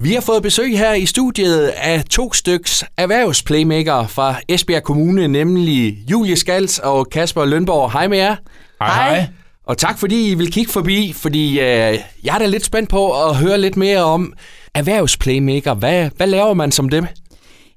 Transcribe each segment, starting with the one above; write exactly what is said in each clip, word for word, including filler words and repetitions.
Vi har fået besøg her i studiet af to styks erhvervsplaymakere fra Esbjerg Kommune, nemlig Julie Skals og Kasper Lønborg. Hej med jer. Hej. Hej. Og tak fordi I vil kigge forbi, fordi øh, jeg er da lidt spændt på at høre lidt mere om erhvervsplaymaker. Hvad, hvad laver man som dem?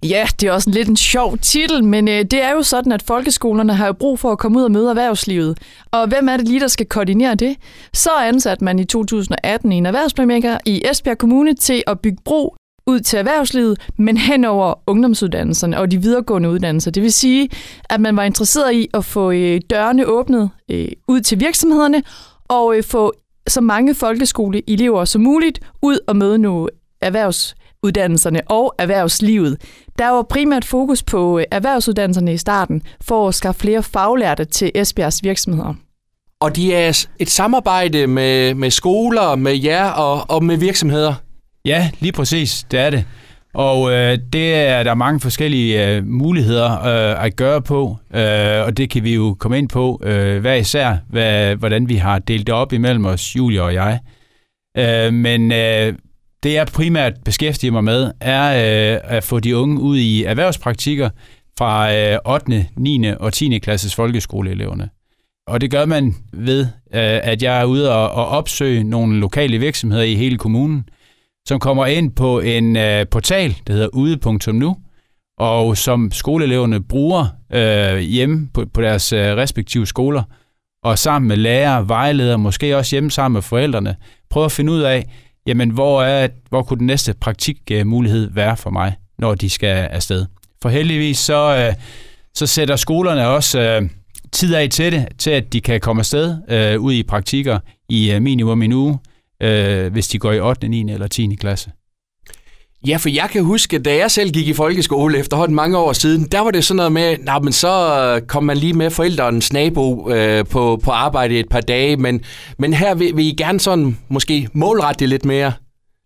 Ja, det er også en lidt en sjov titel, men øh, det er jo sådan, at folkeskolerne har jo brug for at komme ud og møde erhvervslivet. Og hvem er det lige, der skal koordinere det? Så ansatte man i to tusind og atten en erhvervsplaymaker i Esbjerg Kommune til at bygge bro ud til erhvervslivet, men hen over ungdomsuddannelserne og de videregående uddannelser. Det vil sige, at man var interesseret i at få øh, dørene åbnet øh, ud til virksomhederne og øh, få så mange folkeskoleelever som muligt ud og møde nogle erhvervs uddannelserne og erhvervslivet. Der var primært fokus på erhvervsuddannelserne i starten, for at skaffe flere faglærte til Esbjergs virksomheder. Og det er et samarbejde med, med skoler, med jer og, og med virksomheder? Ja, lige præcis, det er det. Og øh, det er der er mange forskellige øh, muligheder øh, at gøre på, øh, og det kan vi jo komme ind på øh, hver især, hvad, hvordan vi har delt det op imellem os, Julie og jeg. Øh, men øh, Det, jeg primært beskæftiger mig med, er øh, at få de unge ud i erhvervspraktikker fra øh, ottende, niende og tiende klasses folkeskoleeleverne. Og det gør man ved, øh, at jeg er ude og, og opsøge nogle lokale virksomheder i hele kommunen, som kommer ind på en øh, portal, der hedder ude punktum nu, og som skoleeleverne bruger øh, hjemme på, på deres øh, respektive skoler, og sammen med lærere, vejledere, måske også hjemme sammen med forældrene, prøver at finde ud af, jamen hvor, er, hvor kunne den næste praktikmulighed være for mig, når de skal afsted. For heldigvis så, så sætter skolerne også tid af til det, til at de kan komme afsted øh, ud i praktikker i minimum en uge, øh, hvis de går i ottende, niende eller tiende klasse. Ja, for jeg kan huske, da jeg selv gik i folkeskole efterhånden mange år siden, der var det sådan noget med, nej, men så kom man lige med forældrenes nabo øh, på, på arbejde et par dage, men, men her vil, vil I gerne sådan måske målrette det lidt mere.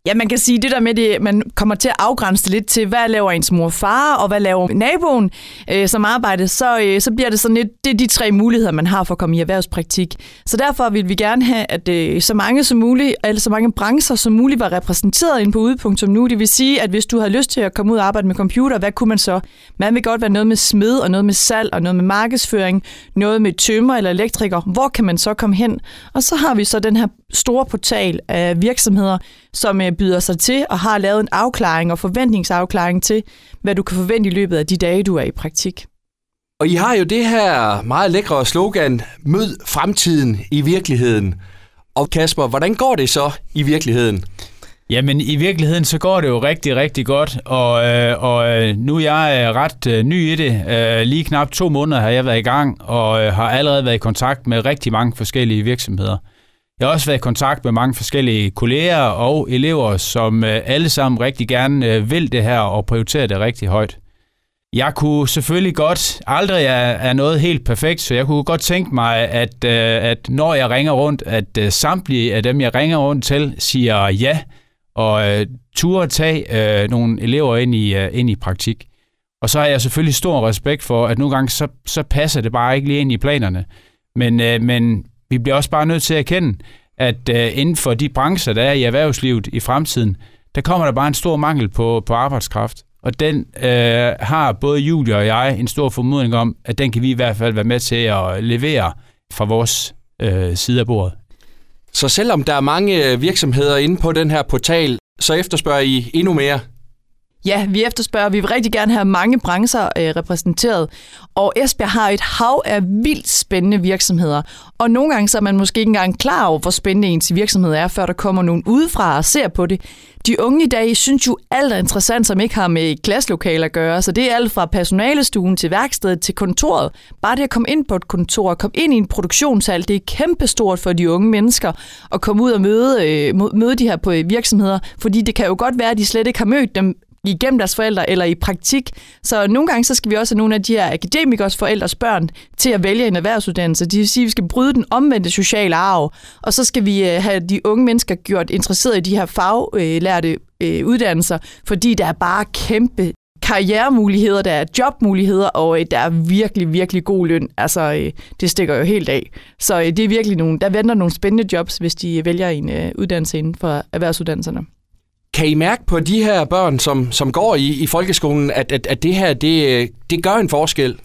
Ja, man kan sige det der med, at man kommer til at afgrænse det lidt til, hvad laver ens mor og far, og hvad laver naboen øh, som arbejde, så, øh, så bliver det sådan lidt, det er de tre muligheder, man har for at komme i erhvervspraktik. Så derfor vil vi gerne have, at øh, så mange som muligt, eller så mange brancher som muligt, var repræsenteret inde på ude punktum nu. Det vil sige, at hvis du havde lyst til at komme ud og arbejde med computer, hvad kunne man så? Man vil godt være noget med smed, og noget med salg, og noget med markedsføring, noget med tømrer eller elektriker. Hvor kan man så komme hen? Og så har vi så den her store portal af virksomheder, som øh, byder sig til og har lavet en afklaring og forventningsafklaring til, hvad du kan forvente i løbet af de dage, du er i praktik. Og I har jo det her meget lækre slogan, mød fremtiden i virkeligheden. Og Kasper, hvordan går det så i virkeligheden? Jamen i virkeligheden så går det jo rigtig, rigtig godt, og, og nu er jeg ret ny i det. Lige knap to måneder har jeg været i gang og har allerede været i kontakt med rigtig mange forskellige virksomheder. Jeg har også været i kontakt med mange forskellige kolleger og elever, som alle sammen rigtig gerne vil det her og prioriterer det rigtig højt. Jeg kunne selvfølgelig godt, aldrig er noget helt perfekt, så jeg kunne godt tænke mig, at, at når jeg ringer rundt, at samtlige af dem, jeg ringer rundt til, siger ja og turde tage nogle elever ind i, ind i praktik. Og så har jeg selvfølgelig stor respekt for, at nogle gange så, så passer det bare ikke lige ind i planerne. Men, men vi bliver også bare nødt til at erkende, at uh, inden for de brancher, der er i erhvervslivet i fremtiden, der kommer der bare en stor mangel på, på arbejdskraft. Og den uh, har både Julie og jeg en stor formodning om, at den kan vi i hvert fald være med til at levere fra vores uh, side af bordet. Så selvom der er mange virksomheder inde på den her portal, så efterspørger I endnu mere? Ja, vi efterspørger. Vi vil rigtig gerne have mange brancher øh, repræsenteret. Og Esbjerg har et hav af vildt spændende virksomheder. Og nogle gange så er man måske ikke engang klar over, hvor spændende ens virksomhed er, før der kommer nogen udefra og ser på det. De unge i dag synes jo alt er interessant, som ikke har med klasselokaler at gøre. Så det er alt fra personalestuen til værkstedet til kontoret. Bare det at komme ind på et kontor og komme ind i en produktionshal, det er kæmpestort for de unge mennesker at komme ud og møde, øh, møde de her på virksomheder. Fordi det kan jo godt være, at de slet ikke har mødt dem igennem deres forældre eller i praktik. Så nogle gange så skal vi også have nogle af de her akademikers forældres børn til at vælge en erhvervsuddannelse. Det vil sige, at vi skal bryde den omvendte sociale arv, og så skal vi have de unge mennesker gjort interesseret i de her faglærte uddannelser, fordi der er bare kæmpe karrieremuligheder, der er jobmuligheder, og der er virkelig, virkelig god løn. Altså, det stikker jo helt af. Så det er virkelig nogle, der venter nogle spændende jobs, hvis de vælger en uddannelse inden for erhvervsuddannelserne. Kan I mærke på de her børn, som, som går i, i folkeskolen, at, at, at det her, det, det gør en forskel?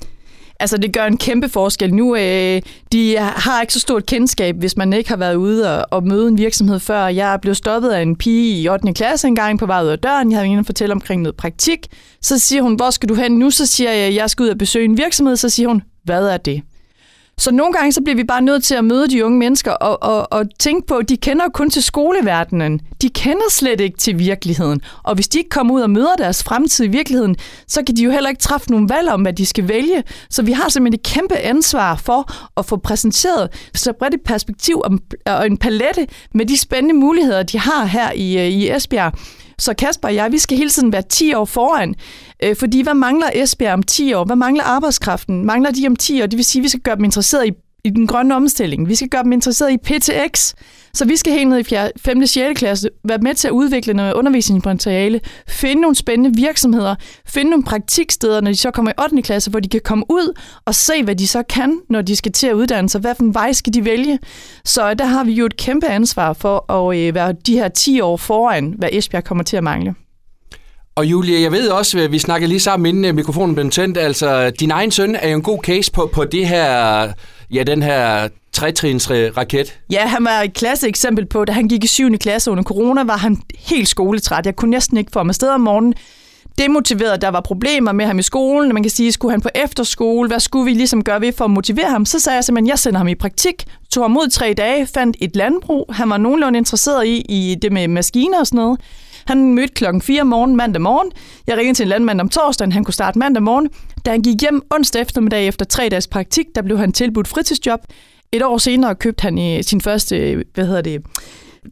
Altså, det gør en kæmpe forskel. Nu, øh, de har ikke så stort kendskab, hvis man ikke har været ude og, og møde en virksomhed før. Jeg blev stoppet af en pige i ottende klasse en gang på vej ud af døren. Jeg havde ingen at fortælle omkring noget praktik. Så siger hun, hvor skal du hen nu? Så siger jeg, jeg skal ud og besøge en virksomhed. Så siger hun, hvad er det? Så nogle gange så bliver vi bare nødt til at møde de unge mennesker og, og, og tænke på, at de kender kun til skoleverdenen. De kender slet ikke til virkeligheden. Og hvis de ikke kommer ud og møder deres fremtid i virkeligheden, så kan de jo heller ikke træffe nogle valg om, hvad de skal vælge. Så vi har simpelthen et kæmpe ansvar for at få præsenteret så bredt et perspektiv og en palette med de spændende muligheder, de har her i, i Esbjerg. Så Kasper og jeg, vi skal hele tiden være ti år foran, øh, fordi hvad mangler Esbjerg om ti år? Hvad mangler arbejdskraften? Mangler de om ti år? Det vil sige, at vi skal gøre dem interesserede i, i den grønne omstilling. Vi skal gøre dem interesserede i P T X. Så vi skal helt ned i femte og sjette klasse være med til at udvikle noget undervisningsmateriale, finde nogle spændende virksomheder, finde nogle praktiksteder, når de så kommer i ottende klasse, hvor de kan komme ud og se, hvad de så kan, når de skal til at uddanne sig. Hvad for en vej skal de vælge? Så der har vi jo et kæmpe ansvar for at være de her ti år foran, hvad Esbjerg kommer til at mangle. Og Julie, jeg ved også, at vi snakkede lige sammen, inden mikrofonen blev tændt, altså din egen søn er jo en god case på, på det her, ja, den her tretrins raket. Ja, han var et klasseeksempel på, da han gik i syvende klasse under corona, var han helt skoletræt. Jeg kunne næsten ikke få ham afsted om morgenen. Det motiverede, der var problemer med ham i skolen. Man kan sige, skulle han på efterskole? Hvad skulle vi ligesom gøre ved for at motivere ham? Så sagde jeg simpelthen, at jeg sender ham i praktik, tog ham ud tre dage, fandt et landbrug. Han var nogenlunde interesseret i, i det med maskiner og sådan noget. Han mødte klokken fire morgen mandag morgen. Jeg ringede til en landmand om torsdagen, han kunne starte mandag morgen. Da han gik hjem onsdag eftermiddag efter tre dages praktik, der blev han tilbudt fritidsjob. Et år senere købte han sin første, hvad hedder det,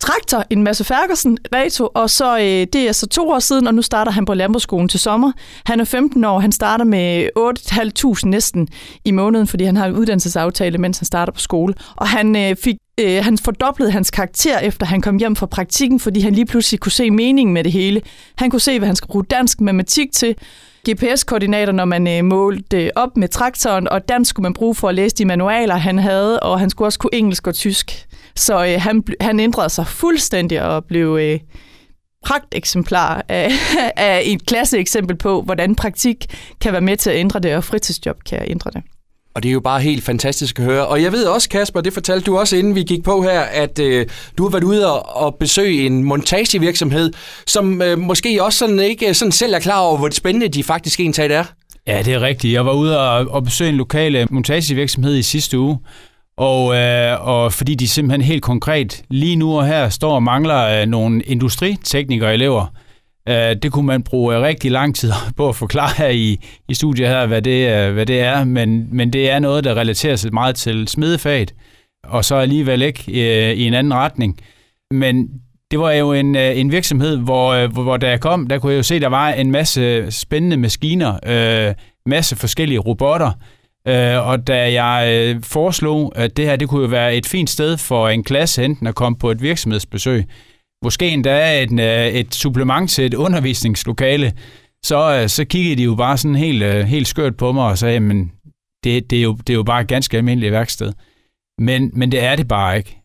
traktor, en masse Ferguson Reto, og så det er så to år siden, og nu starter han på landbrugsskolen til sommer. Han er femten år, han starter med otte tusind fem hundrede næsten i måneden, fordi han har en uddannelsesaftale, mens han starter på skole. Og han fik øh, han fordoblede hans karakter, efter han kom hjem fra praktikken, fordi han lige pludselig kunne se meningen med det hele. Han kunne se, hvad han skulle bruge dansk matematik til. G P S-koordinater, når man målte op med traktoren, og dansk skulle man bruge for at læse de manualer, han havde, og han skulle også kunne engelsk og tysk. Så øh, han, han ændrede sig fuldstændig og blev øh, pragteksemplar af, af et klasseeksempel på, hvordan praktik kan være med til at ændre det, og fritidsjob kan ændre det. Og det er jo bare helt fantastisk at høre. Og jeg ved også, Kasper, det fortalte du også, inden vi gik på her, at øh, du har været ude og, og besøge en montagevirksomhed, som øh, måske også sådan ikke sådan selv er klar over, hvor spændende de faktisk egentlig er. Ja, det er rigtigt. Jeg var ude og, og besøge en lokal montagevirksomhed i sidste uge, og, øh, og fordi de simpelthen helt konkret lige nu og her står og mangler øh, nogle industriteknikerelever. Øh, det kunne man bruge rigtig lang tid på at forklare her i, i studiet her, hvad det, øh, hvad det er, men, men det er noget, der relaterer sig meget til smedefaget, og så alligevel ikke øh, i en anden retning. Men det var jo en, øh, en virksomhed, hvor, øh, hvor, hvor da jeg kom, der kunne jeg jo se, at der var en masse spændende maskiner, øh, masse forskellige robotter. Og da jeg foreslog, at det her det kunne jo være et fint sted for en klasse enten at komme på et virksomhedsbesøg, måske endda et, et supplement til et undervisningslokale, så, så kiggede de jo bare sådan helt, helt skørt på mig og sagde, men det, det, er jo, det er jo bare et ganske almindeligt værksted. Men, men det er det bare ikke.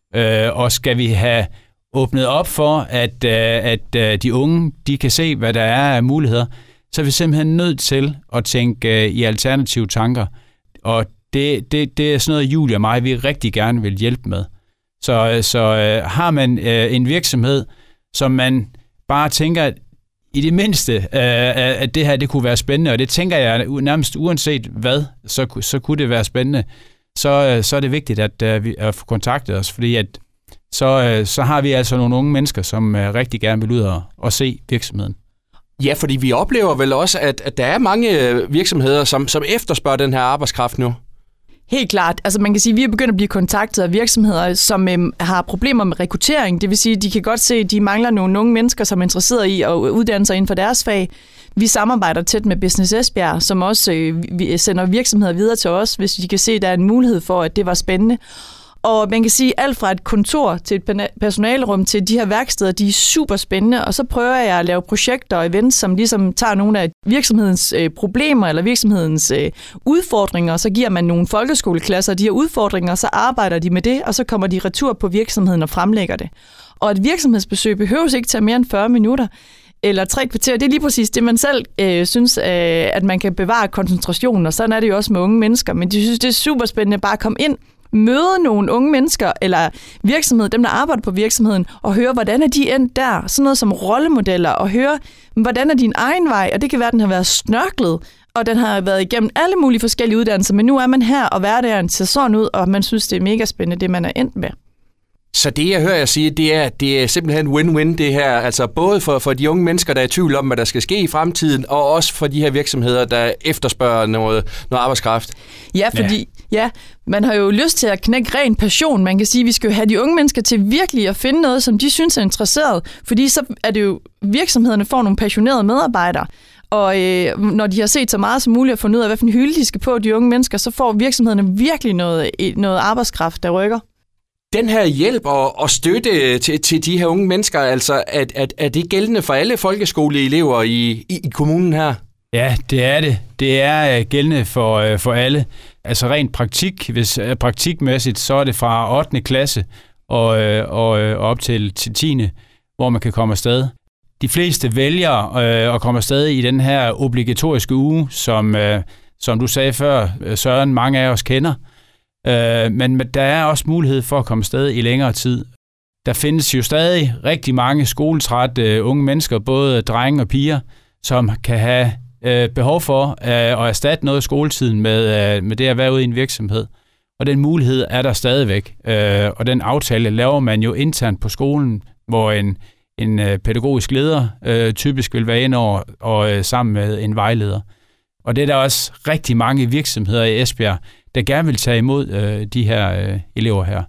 Og skal vi have åbnet op for, at, at de unge de kan se, hvad der er af muligheder, så er vi simpelthen nødt til at tænke i alternative tanker. Og det, det, det er sådan noget, Julie og mig, vi rigtig gerne vil hjælpe med. Så, så øh, har man øh, en virksomhed, som man bare tænker, at i det mindste, øh, at det her det kunne være spændende, og det tænker jeg nærmest uanset hvad, så, så kunne det være spændende, så, øh, så er det vigtigt at, øh, vi, at få kontaktet os, fordi at, så, øh, så har vi altså nogle unge mennesker, som øh, rigtig gerne vil ud og, og se virksomheden. Ja, fordi vi oplever vel også, at, at der er mange virksomheder, som, som efterspørger den her arbejdskraft nu. Helt klart. Altså man kan sige, at vi er begyndt at blive kontaktet af virksomheder, som øhm, har problemer med rekruttering. Det vil sige, at de kan godt se, at de mangler nogle unge mennesker, som er interesseret i at uddanne sig inden for deres fag. Vi samarbejder tæt med Business Esbjerg, som også øh, vi sender virksomheder videre til os, hvis de kan se, at der er en mulighed for, at det var spændende. Og man kan sige, alt fra et kontor til et personalerum til de her værksteder, de er super spændende. Og så prøver jeg at lave projekter og events, som ligesom tager nogle af virksomhedens øh, problemer eller virksomhedens øh, udfordringer. Så giver man nogle folkeskoleklasser de her udfordringer, så arbejder de med det, og så kommer de retur på virksomheden og fremlægger det. og et virksomhedsbesøg behøves ikke tage mere end fyrre minutter eller tre kvarter. Det er lige præcis det, man selv øh, synes, øh, at man kan bevare koncentrationen, og sådan er det jo også med unge mennesker. Men de synes, det er super spændende bare at komme ind, møde nogle unge mennesker eller virksomheder, dem der arbejder på virksomheden, og høre, hvordan er de endt der? Sådan noget som rollemodeller, og høre, hvordan er din egen vej? Og det kan være, at den har været snørklet, og den har været igennem alle mulige forskellige uddannelser, men nu er man her, og hverdagen ser sådan ud, og man synes, det er mega spændende, det man er endt med. Så det, jeg hører jer sige, det er, det er simpelthen win-win, det her. Altså både for, for de unge mennesker, der er i tvivl om, hvad der skal ske i fremtiden, og også for de her virksomheder, der efterspørger noget, noget arbejdskraft. Ja, fordi ja. Ja, man har jo lyst til at knække ren passion. Man kan sige, at vi skal jo have de unge mennesker til virkelig at finde noget, som de synes er interesseret. Fordi så er det jo, virksomhederne får nogle passionerede medarbejdere. Og øh, når de har set så meget som muligt og fundet ud af, hvilken hylde de skal på, de unge mennesker, så får virksomhederne virkelig noget, noget arbejdskraft, der rykker. Den her hjælp og, og støtte til, til de her unge mennesker, altså at, at, at det er gældende for alle folkeskoleelever i, i, i kommunen her? Ja, det er det. Det er gældende for, for alle. Altså rent praktik, hvis praktikmæssigt, så er det fra ottende klasse og, og, og op til tiende, hvor man kan komme afsted. De fleste vælger øh, at komme afsted i den her obligatoriske uge, som, øh, som du sagde før, Søren, mange af os kender. Øh, men der er også mulighed for at komme afsted i længere tid. Der findes jo stadig rigtig mange skoletrætte øh, unge mennesker, både drenge og piger, som kan have øh, behov for øh, at erstatte noget af skoletiden med, øh, med det at være ude i en virksomhed. Og den mulighed er der stadigvæk. Øh, og den aftale laver man jo internt på skolen, hvor en En pædagogisk leder øh, typisk vil være ind over og øh, sammen med en vejleder. Og det er der også rigtig mange virksomheder i Esbjerg, der gerne vil tage imod øh, de her øh, elever her.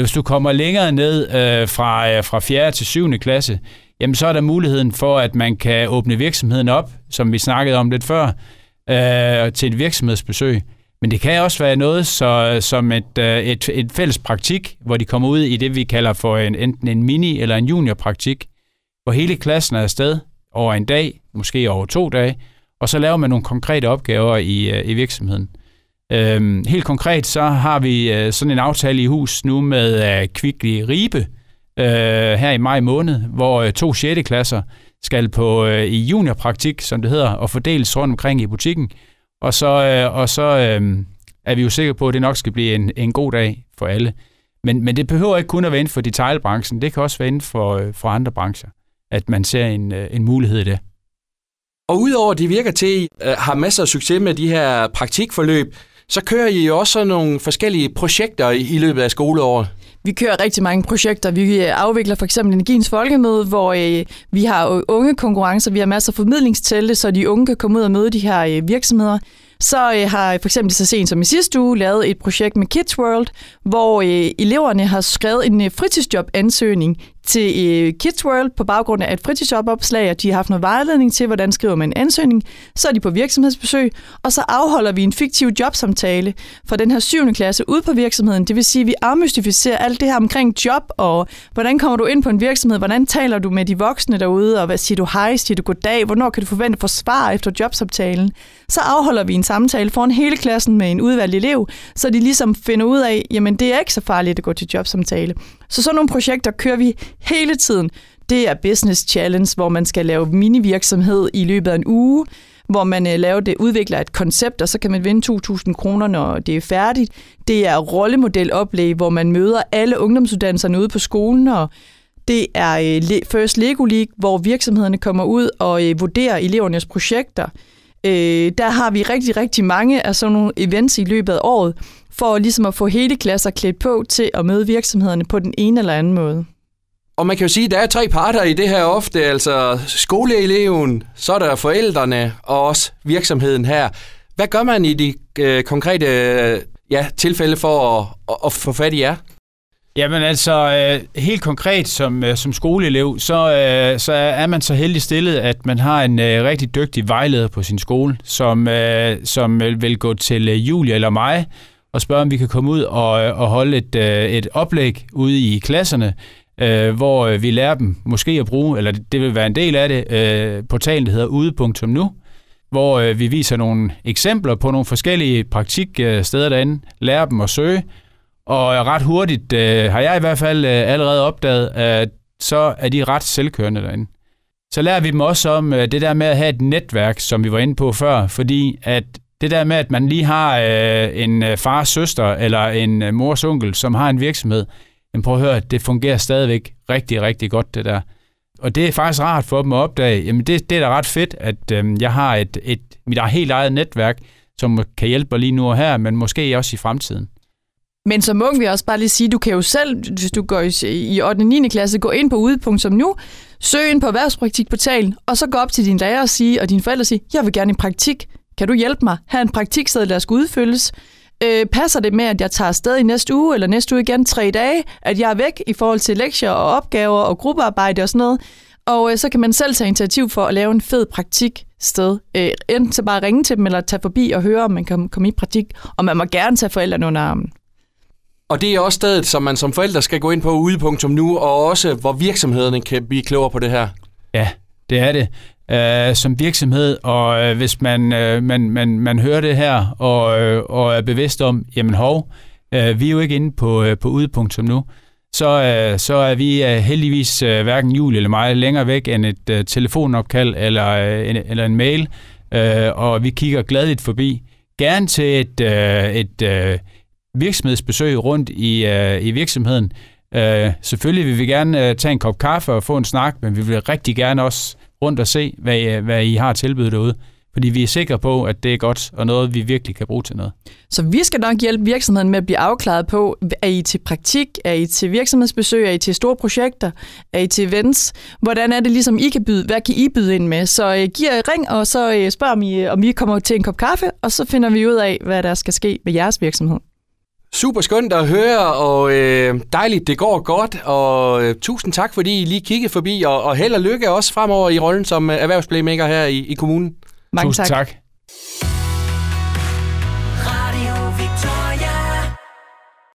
Hvis du kommer længere ned øh, fra, øh, fra fjerde til syvende klasse, jamen så er der muligheden for, at man kan åbne virksomheden op, som vi snakkede om lidt før, øh, til et virksomhedsbesøg. Men det kan også være noget så, som et, et, et fælles praktik, hvor de kommer ud i det, vi kalder for en, enten en mini- eller en juniorpraktik, hvor hele klassen er afsted over en dag, måske over to dage, og så laver man nogle konkrete opgaver i, i virksomheden. Øhm, helt konkret så har vi sådan en aftale i hus nu med uh, Kvickly Ribe uh, her i maj måned, hvor to sjette klasser skal på uh, i juniorpraktik, som det hedder, og fordeles rundt omkring i butikken. Og så, øh, og så øh, er vi jo sikre på, at det nok skal blive en, en god dag for alle. Men, men det behøver ikke kun at være inden for detailbranchen. Det kan også være inden for, øh, for andre brancher, at man ser en, øh, en mulighed i det. Og udover det virker til, at I øh, har masser af succes med de her praktikforløb, så kører I jo også nogle forskellige projekter i, i løbet af skoleåret. Vi kører rigtig mange projekter. Vi afvikler for eksempel Energins folkemød, hvor øh, vi har unge konkurrencer, vi har masser af formidlingstelte, så de unge kan komme ud og møde de her øh, virksomheder. Så øh, har for eksempel så sent som i sidste uge lavet et projekt med Kids World, hvor øh, eleverne har skrevet en øh, fritidsjobansøgning til øh, Kids World på baggrund af et fritidsjobopslag, og de har haft noget vejledning til, hvordan skriver man en ansøgning. Så er de på virksomhedsbesøg, og så afholder vi en fiktiv jobsamtale fra den her syvende klasse ude på virksomheden. Det vil sige, at vi afmystificerer alt det her omkring job, og hvordan kommer du ind på en virksomhed, hvordan taler du med de voksne derude, og hvad siger du hej, siger du goddag, hvornår kan du forvente at få svar efter jobsamtalen. Så afholder vi en samtale foran hele klassen med en udvalgt elev, så de ligesom finder ud af, jamen det er ikke så farligt at gå til jobsamtale. Så sådan nogle projekter kører vi hele tiden. Det er Business Challenge, hvor man skal lave minivirksomhed i løbet af en uge, hvor man laver det, udvikler et koncept, og så kan man vinde to tusind kroner, når det er færdigt. Det er rollemodeloplæg, hvor man møder alle ungdomsuddannelserne ude på skolen, og det er First Lego League, hvor virksomhederne kommer ud og vurderer elevernes projekter. Der har vi rigtig, rigtig mange af sådan nogle events i løbet af året, for ligesom at få hele klasser klædt på til at møde virksomhederne på den ene eller anden måde. Og man kan jo sige, at der er tre parter i det her ofte, altså skoleeleven, så er der forældrene og også virksomheden her. Hvad gør man i de øh, konkrete øh, ja, tilfælde for at, at, at få fat i jer? Jamen altså, øh, helt konkret som, øh, som skoleelev, så, øh, så er man så heldig stillet, at man har en øh, rigtig dygtig vejleder på sin skole, som, øh, som vil gå til øh, Julie eller mig og spørge, om vi kan komme ud og, og holde et, øh, et oplæg ude i klasserne, Øh, hvor øh, vi lærer dem måske at bruge, eller det, det vil være en del af det, øh, portalen, der hedder ude punktum nu, hvor øh, vi viser nogle eksempler på nogle forskellige praktiksteder øh, derinde, lærer dem at søge, Og ret hurtigt øh, har jeg i hvert fald øh, allerede opdaget, at så er de ret selvkørende derinde. Så lærer vi dem også om øh, det der med at have et netværk, som vi var inde på før, fordi at det der med, at man lige har øh, en fars søster eller en øh, mors onkel, som har en virksomhed, men prøv at høre, det fungerer stadigvæk rigtig, rigtig godt, det der. Og det er faktisk rart for dem at opdage, jamen det, det er da ret fedt, at øh, jeg har et, et, mit helt eget netværk, som kan hjælpe mig lige nu og her, men måske også i fremtiden. Men som ung vil jeg også bare lige sige, du kan jo selv, hvis du går i ottende og niende klasse, gå ind på ude punktum nu, søg ind på erhvervspraktikportalen, og så gå op til dine lærer og, sige, og dine forældre og sige, jeg vil gerne i praktik, kan du hjælpe mig? Her en praktikseddel, der skal udfyldes. Øh, passer det med, at jeg tager afsted i næste uge, eller næste uge igen tre dage, at jeg er væk i forhold til lektier og opgaver og gruppearbejde og sådan noget? Og øh, så kan man selv tage initiativ for at lave en fed praktiksted. Øh, enten så bare ringe til dem, eller tage forbi og høre, om man kan komme i praktik, og man må gerne tage forældrene under armen. Og det er også stedet, som man som forældre skal gå ind på ude punktum nu, og også hvor virksomhederne kan blive klogere på det her. Ja, det er det. Uh, som virksomhed, og uh, hvis man, uh, man, man, man hører det her, og, uh, og er bevidst om, jamen hov, uh, vi er jo ikke inde på, uh, på ude punktum nu, så, uh, så er vi uh, heldigvis uh, hverken Julie eller mig længere væk end et uh, telefonopkald eller, uh, en, eller en mail, uh, og vi kigger gladeligt forbi. Gerne til et, uh, et uh, virksomhedsbesøg rundt i, uh, i virksomheden. Uh, selvfølgelig vil vi gerne uh, tage en kop kaffe og få en snak, men vi vil rigtig gerne også rundt og se, hvad I, hvad I har tilbydet derude. Fordi vi er sikre på, at det er godt, og noget, vi virkelig kan bruge til noget. Så vi skal nok hjælpe virksomheden med at blive afklaret på, er I til praktik, er I til virksomhedsbesøg, er I til store projekter, er I til events? Hvordan er det ligesom, I kan byde? Hvad kan I byde ind med? Så uh, giv jer ring, og så uh, spørg om I, om I kommer til en kop kaffe, og så finder vi ud af, hvad der skal ske med jeres virksomhed. Super skønt at høre, og øh, dejligt, det går godt, og øh, tusind tak, fordi I lige kiggede forbi, og, og held og lykke også fremover i rollen som erhvervsplaymaker her i, i kommunen. Mange tusind tak. tak.